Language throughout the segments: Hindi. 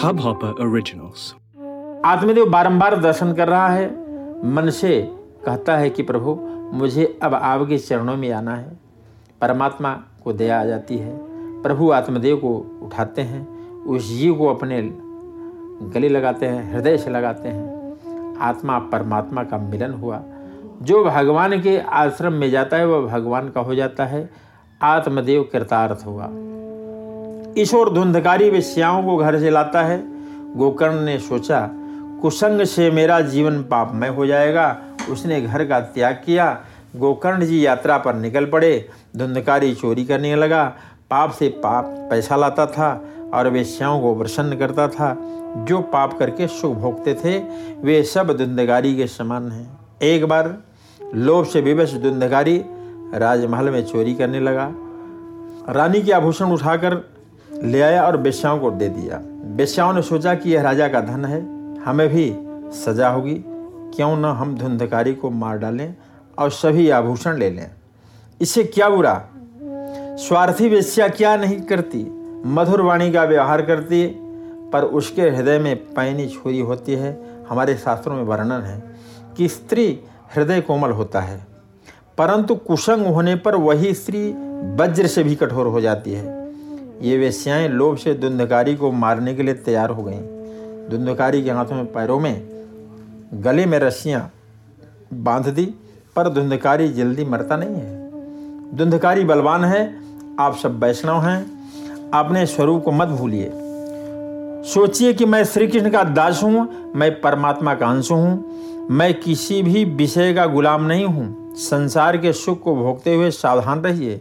Hubhopper originals. आत्मदेव बारंबार दर्शन कर रहा है, मन से कहता है कि प्रभु मुझे अब आपके चरणों में आना है। परमात्मा को दया आ जाती है, प्रभु आत्मदेव को उठाते हैं, उस जीव को अपने गले लगाते हैं, हृदय से लगाते हैं। आत्मा परमात्मा का मिलन हुआ। जो भगवान के आश्रम में जाता है वह भगवान का हो जाता है। आत्मदेव कृतार्थ हुआ। ईश्वर धुंधकारी वेश्याओं को घर से लाता है। गोकर्ण ने सोचा कुसंग से मेरा जीवन पापमय हो जाएगा, उसने घर का त्याग किया। गोकर्ण जी यात्रा पर निकल पड़े। धुंधकारी चोरी करने लगा, पाप से पाप पैसा लाता था और वेश्याओं को प्रसन्न करता था। जो पाप करके सुख भोगते थे वे सब धुंधकारी के समान हैं। एक बार लोभ से विवश धुंधकारी राजमहल में चोरी करने लगा। रानी के आभूषण उठाकर ले आया और वेश्याओं को दे दिया। वेश्याओं ने सोचा कि यह राजा का धन है, हमें भी सजा होगी, क्यों न हम धुंधकारी को मार डालें और सभी आभूषण ले लें, इससे क्या बुरा। स्वार्थी वेश्या क्या नहीं करती, मधुर वाणी का व्यवहार करती, पर उसके हृदय में पैनी छुरी होती है। हमारे शास्त्रों में वर्णन है कि स्त्री हृदय कोमल होता है, परंतु कुसंग होने पर वही स्त्री वज्र से भी कठोर हो जाती है। ये वेश्याएं लोभ से धुंधकारी को मारने के लिए तैयार हो गईं। धुंधकारी के हाथों में, पैरों में, गले में रस्सियाँ बांध दी, पर धुंधकारी जल्दी मरता नहीं है। धुंधकारी बलवान है। आप सब वैष्णव हैं, अपने स्वरूप को मत भूलिए। सोचिए कि मैं श्री कृष्ण का दास हूँ, मैं परमात्मा का अंश हूँ, मैं किसी भी विषय का गुलाम नहीं हूँ। संसार के सुख को भोगते हुए सावधान रहिए।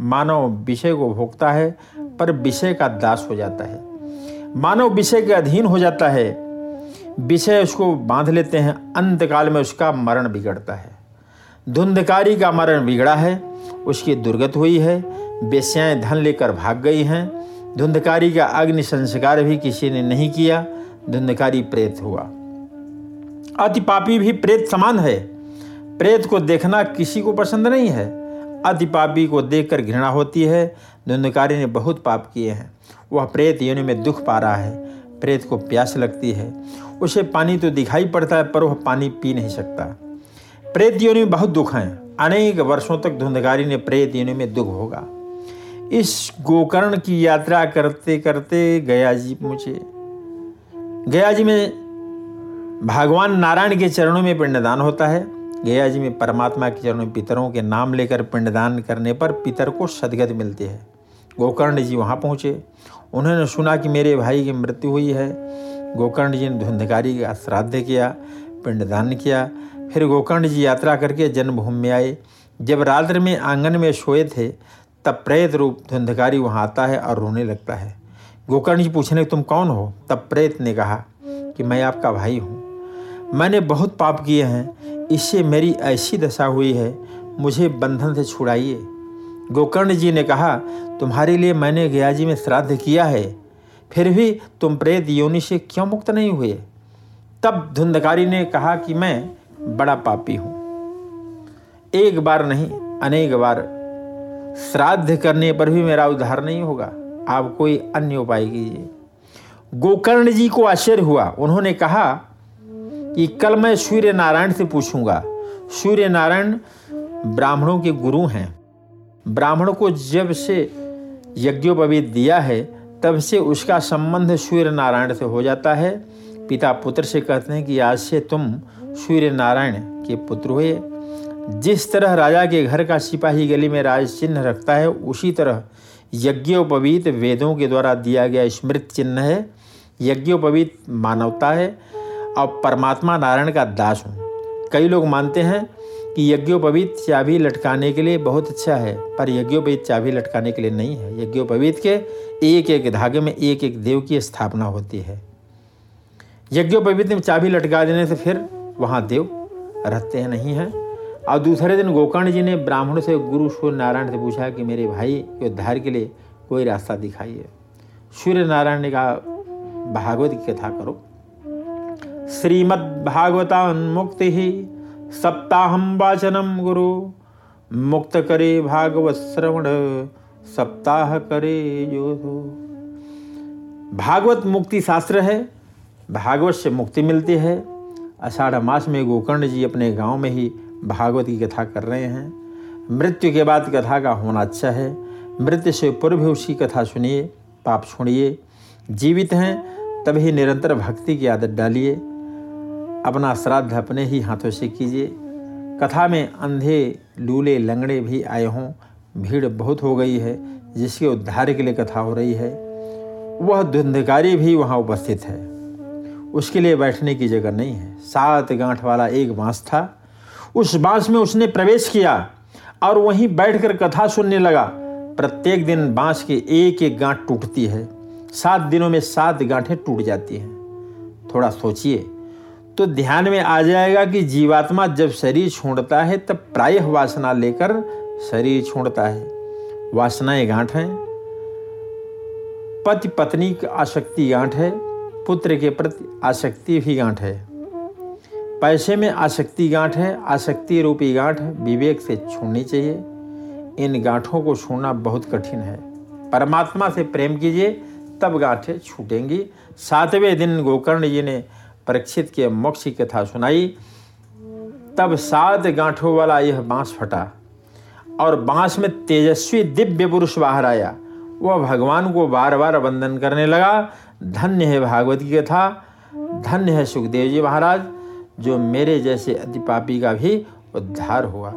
मानव विषय को भोगता है पर विषय का दास हो जाता है, मानव विषय के अधीन हो जाता है, विषय उसको बांध लेते हैं, अंतकाल में उसका मरण बिगड़ता है। धुंधकारी का मरण बिगड़ा है, उसकी दुर्गत हुई है। वेश्याएं धन लेकर भाग गई हैं। धुंधकारी का अग्नि संस्कार भी किसी ने नहीं किया। धुंधकारी प्रेत हुआ। अति पापी भी प्रेत समान है। प्रेत को देखना किसी को पसंद नहीं है। अति पापी को देखकर घृणा होती है। धुंधकारी ने बहुत पाप किए हैं, वह प्रेत योनि में दुख पा रहा है। प्रेत को प्यास लगती है, उसे पानी तो दिखाई पड़ता है पर वह पानी पी नहीं सकता। प्रेत योनि में बहुत दुख है। अनेक वर्षों तक धुंधकारी ने प्रेत योनि में दुख होगा। इस गोकर्ण की यात्रा करते करते गया जी पहुँचे। गया जी में भगवान नारायण के चरणों में पिंडदान होता है। गया जी में परमात्मा के चरणों में पितरों के नाम लेकर पिंडदान करने पर पितर को सदगति मिलती है। गोकर्ण जी वहाँ पहुँचे। उन्होंने सुना कि मेरे भाई की मृत्यु हुई है। गोकर्ण जी ने धुंधकारी का श्राद्ध किया, पिंडदान किया। फिर गोकर्ण जी यात्रा करके जन्मभूमि में आए। जब रात्रि में आंगन में सोए थे तब प्रेत रूप धुंधकारी वहाँ आता है और रोने लगता है। गोकर्ण जी पूछने तुम कौन हो, तब प्रेत ने कहा कि मैं आपका भाई हूँ, मैंने बहुत पाप किए हैं, इससे मेरी ऐसी दशा हुई है, मुझे बंधन से छुड़ाइए। गोकर्ण जी ने कहा तुम्हारे लिए मैंने गया जी में श्राद्ध किया है, फिर भी तुम प्रेत योनि से क्यों मुक्त नहीं हुए। तब धुंधकारी ने कहा कि मैं बड़ा पापी हूँ, एक बार नहीं अनेक बार श्राद्ध करने पर भी मेरा उद्धार नहीं होगा, आप कोई अन्य उपाय कीजिए। गोकर्ण जी को आश्चर्य हुआ। उन्होंने कहा कि कल मैं सूर्य नारायण से पूछूंगा। सूर्य नारायण ब्राह्मणों के गुरु हैं। ब्राह्मण को जब से यज्ञोपवीत दिया है तब से उसका संबंध सूर्य नारायण से हो जाता है। पिता पुत्र से कहते हैं कि आज से तुम सूर्य नारायण के पुत्र हुए। जिस तरह राजा के घर का सिपाही गली में राज चिन्ह रखता है, उसी तरह यज्ञोपवीत वेदों के द्वारा दिया गया स्मृत चिन्ह है। यज्ञोपवीत मानवता है और परमात्मा नारायण का दास हूँ। कई लोग मानते हैं कि यज्ञोपवीत चाबी लटकाने के लिए बहुत अच्छा है, पर यज्ञोपवीत चाबी लटकाने के लिए नहीं है। यज्ञोपवीत के एक एक धागे में एक एक देव की स्थापना होती है। यज्ञोपवीत में चाबी लटका देने से फिर वहाँ देव रहते हैं नहीं हैं। और दूसरे दिन गोकर्ण जी ने ब्राह्मण से, गुरु सूर्य नारायण से पूछा कि मेरे भाई के उद्धार के लिए कोई रास्ता दिखाइए। सूर्य नारायण ने कहा भागवत की कथा करो। श्रीमद् भागवतान मुक्ति ही सप्ताहम वाचनम गुरु मुक्त करे भागवत श्रवण सप्ताह करे जो। भागवत मुक्ति शास्त्र है, भागवत से मुक्ति मिलती है। आषाढ़ मास में गोकर्ण जी अपने गांव में ही भागवत की कथा कर रहे हैं। मृत्यु के बाद कथा का होना अच्छा है। मृत्यु से पूर्व उसकी कथा सुनिए, पाप छोड़िए। जीवित हैं तभी निरंतर भक्ति की आदत डालिए। अपना श्राद्ध अपने ही हाथों से कीजिए। कथा में अंधे लूले लंगड़े भी आए हों, भीड़ बहुत हो गई है, जिसके उद्धार के लिए कथा हो रही है। वह धुंधकारी भी वहाँ उपस्थित है, उसके लिए बैठने की जगह नहीं है। 7 गांठ वाला एक बाँस था, उस बाँस में उसने प्रवेश किया और वहीं बैठकर कथा सुनने लगा। प्रत्येक दिन बाँस की एक एक गांठ टूटती है, 7 दिनों में 7 गांठें टूट जाती हैं। थोड़ा सोचिए तो ध्यान में आ जाएगा कि जीवात्मा जब शरीर छोड़ता है तब प्रायः वासना लेकर शरीर छोड़ता है। वासनाएं गांठ हैं। पति पत्नी की आसक्ति गांठ है, पुत्र के प्रति आसक्ति भी गांठ है, पैसे में आसक्ति गांठ है, आसक्ति रूपी गांठ विवेक से छोड़नी चाहिए। इन गांठों को छोड़ना बहुत कठिन है। परमात्मा से प्रेम कीजिए, तब गांठें छूटेंगी। 7वें दिन गोकर्ण जी ने परीक्षित के मोक्ष की कथा सुनाई। तब 7 गांठों वाला यह बाँस फटा और बाँस में तेजस्वी दिव्य पुरुष बाहर आया। वह भगवान को बार बार वंदन करने लगा। धन्य है भागवत की कथा, धन्य है सुखदेव जी महाराज, जो मेरे जैसे अति पापी का भी उद्धार हुआ।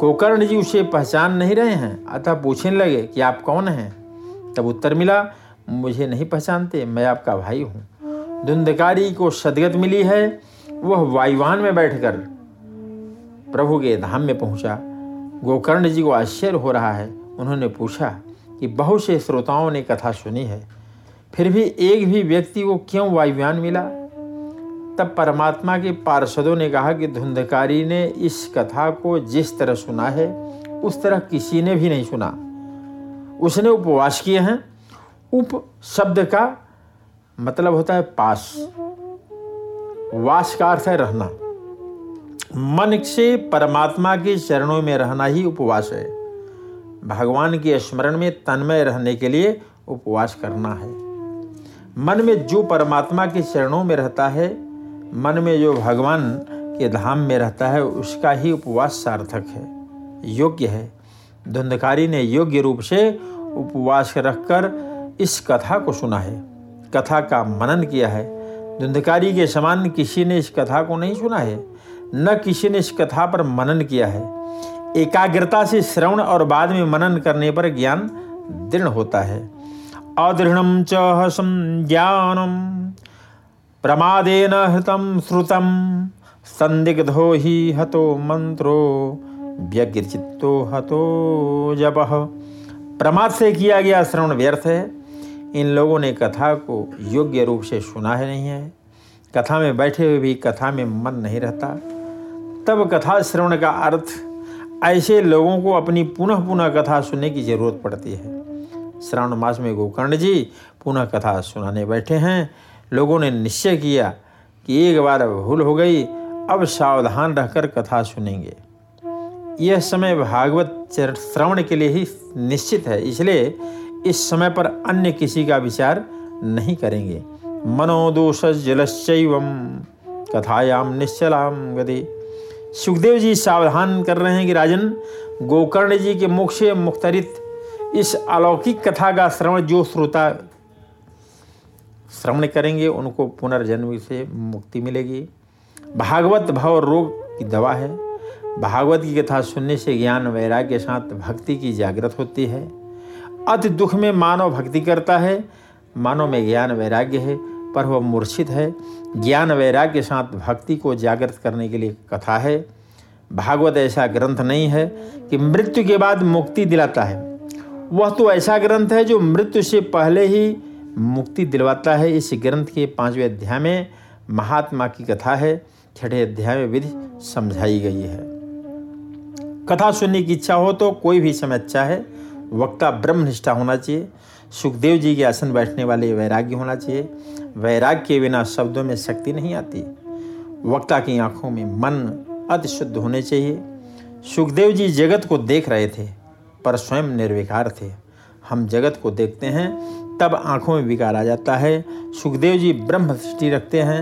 गोकर्ण जी उसे पहचान नहीं रहे हैं, अतः पूछने लगे कि आप कौन हैं। तब उत्तर मिला, मुझे नहीं पहचानते, मैं आपका भाई हूँ। धुंधकारी को सदगत मिली है। वह वायुवान में बैठकर प्रभु के धाम में पहुंचा। गोकर्ण जी को आश्चर्य हो रहा है। उन्होंने पूछा कि बहुत से श्रोताओं ने कथा सुनी है, फिर भी एक भी व्यक्ति को क्यों वायुयान मिला। तब परमात्मा के पार्षदों ने कहा कि धुंधकारी ने इस कथा को जिस तरह सुना है उस तरह किसी ने भी नहीं सुना। उसने उपवास किए हैं। उप शब्द का मतलब होता है पास, वास का अर्थ है रहना। मन से परमात्मा के चरणों में रहना ही उपवास है। भगवान के स्मरण में तन्मय रहने के लिए उपवास करना है। मन में जो परमात्मा के चरणों में रहता है, मन में जो भगवान के धाम में रहता है, उसका ही उपवास सार्थक है, योग्य है। धुंधकारी ने योग्य रूप से उपवास रखकर इस कथा को सुना है, कथा का मनन किया है। धुंधकारी के समान किसी ने इस कथा को नहीं सुना है, न किसी ने इस कथा पर मनन किया है। एकाग्रता से श्रवण और बाद में मनन करने पर ज्ञान दृढ़ होता है। अदृढ़ं च हसं ज्ञानं प्रमादेन हृतं श्रुतं संदिग्धो हि हतो मंत्रो व्यग्रचित्तो हतो जपः। प्रमाद से किया गया श्रवण व्यर्थ है। इन लोगों ने कथा को योग्य रूप से सुना है नहीं है। कथा में बैठे हुए भी कथा में मन नहीं रहता। तब कथा श्रवण का अर्थ, ऐसे लोगों को अपनी पुनः पुनः कथा सुनने की जरूरत पड़ती है। श्रावण मास में गोकर्ण जी पुनः कथा सुनाने बैठे हैं। लोगों ने निश्चय किया कि एक बार भूल हो गई, अब सावधान रहकर कथा सुनेंगे। यह समय भागवत श्रवण के लिए ही निश्चित है, इसलिए इस समय पर अन्य किसी का विचार नहीं करेंगे। मनोदोष जलश्चैवम कथायाम निश्चलाम गति। सुखदेव जी सावधान कर रहे हैं कि राजन, गोकर्ण जी के मुख से मुक्तरित इस अलौकिक कथा का श्रवण जो श्रोता श्रवण करेंगे उनको पुनर्जन्म से मुक्ति मिलेगी। भागवत भव रोग की दवा है। भागवत की कथा सुनने से ज्ञान वैराग्य के साथ भक्ति की जागृत होती है। अति दुख में मानव भक्ति करता है। मानव में ज्ञान वैराग्य है, पर वह मूर्छित है। ज्ञान वैराग्य के साथ भक्ति को जागृत करने के लिए कथा है। भागवत ऐसा ग्रंथ नहीं है कि मृत्यु के बाद मुक्ति दिलाता है, वह तो ऐसा ग्रंथ है जो मृत्यु से पहले ही मुक्ति दिलवाता है। इस ग्रंथ के 5वें अध्याय में महात्मा की कथा है। 6ठे अध्याय में विधि समझाई गई है। कथा सुनने की इच्छा हो तो कोई भी समय अच्छा है। वक्ता ब्रह्मनिष्ठा होना चाहिए। सुखदेव जी के आसन बैठने वाले वैराग्य होना चाहिए। वैराग्य के बिना शब्दों में शक्ति नहीं आती। वक्ता की आंखों में मन अति शुद्ध होने चाहिए। सुखदेव जी जगत को देख रहे थे, पर स्वयं निर्विकार थे। हम जगत को देखते हैं तब आँखों में विकार आ जाता है। सुखदेव जी ब्रह्म दृष्टि रखते हैं।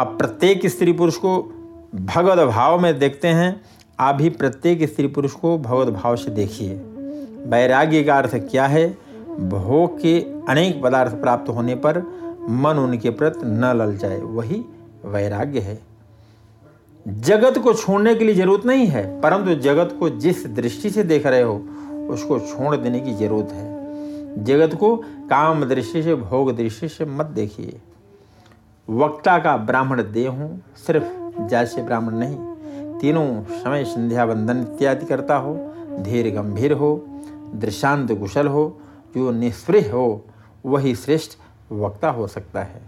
आप प्रत्येक स्त्री पुरुष को भगवत भाव में देखते हैं। आप भी प्रत्येक स्त्री पुरुष को भगवत भाव से देखिए। वैराग्य का अर्थ क्या है? भोग के अनेक पदार्थ प्राप्त होने पर मन उनके प्रति न लल जाए, वही वैराग्य है। जगत को छोड़ने के लिए जरूरत नहीं है, परंतु जगत को जिस दृष्टि से देख रहे हो उसको छोड़ देने की जरूरत है। जगत को काम दृष्टि से, भोग दृष्टि से मत देखिए। वक्ता का ब्राह्मण देह हो, सिर्फ जैसे ब्राह्मण नहीं, तीनों समय संध्या बंधन इत्यादि करता हो, धीर गंभीर हो, दृष्टांत कुशल हो, जो निस्पृह हो, वही श्रेष्ठ वक्ता हो सकता है।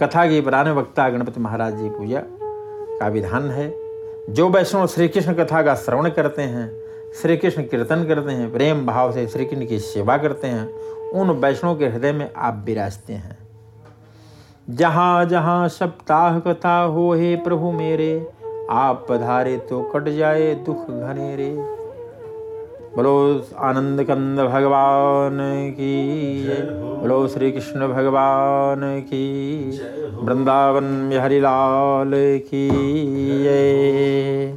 कथा के पुराने वक्ता गणपति महाराज जी पूजा का विधान है। जो वैष्णव श्री कृष्ण कथा का श्रवण करते हैं, श्री कृष्ण कीर्तन करते हैं, प्रेम भाव से श्री कृष्ण की सेवा करते हैं, उन वैष्णव के हृदय में आप विराजते हैं। जहाँ जहाँ सप्ताह कथा हो, हे प्रभु मेरे, आप पधारे तो कट जाए दुख घनेरे। बोलो आनंद कंद भगवान की जय, बोलो श्री कृष्ण भगवान की, वृंदावन बिहारी लाल की जय।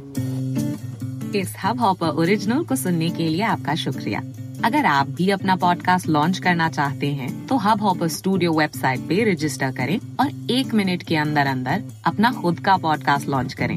इस हबहॉपर ओरिजिनल को सुनने के लिए आपका शुक्रिया। अगर आप भी अपना पॉडकास्ट लॉन्च करना चाहते हैं तो हबहॉपर स्टूडियो वेबसाइट पे रजिस्टर करें और 1 मिनट के अंदर अंदर अपना खुद का पॉडकास्ट लॉन्च करें।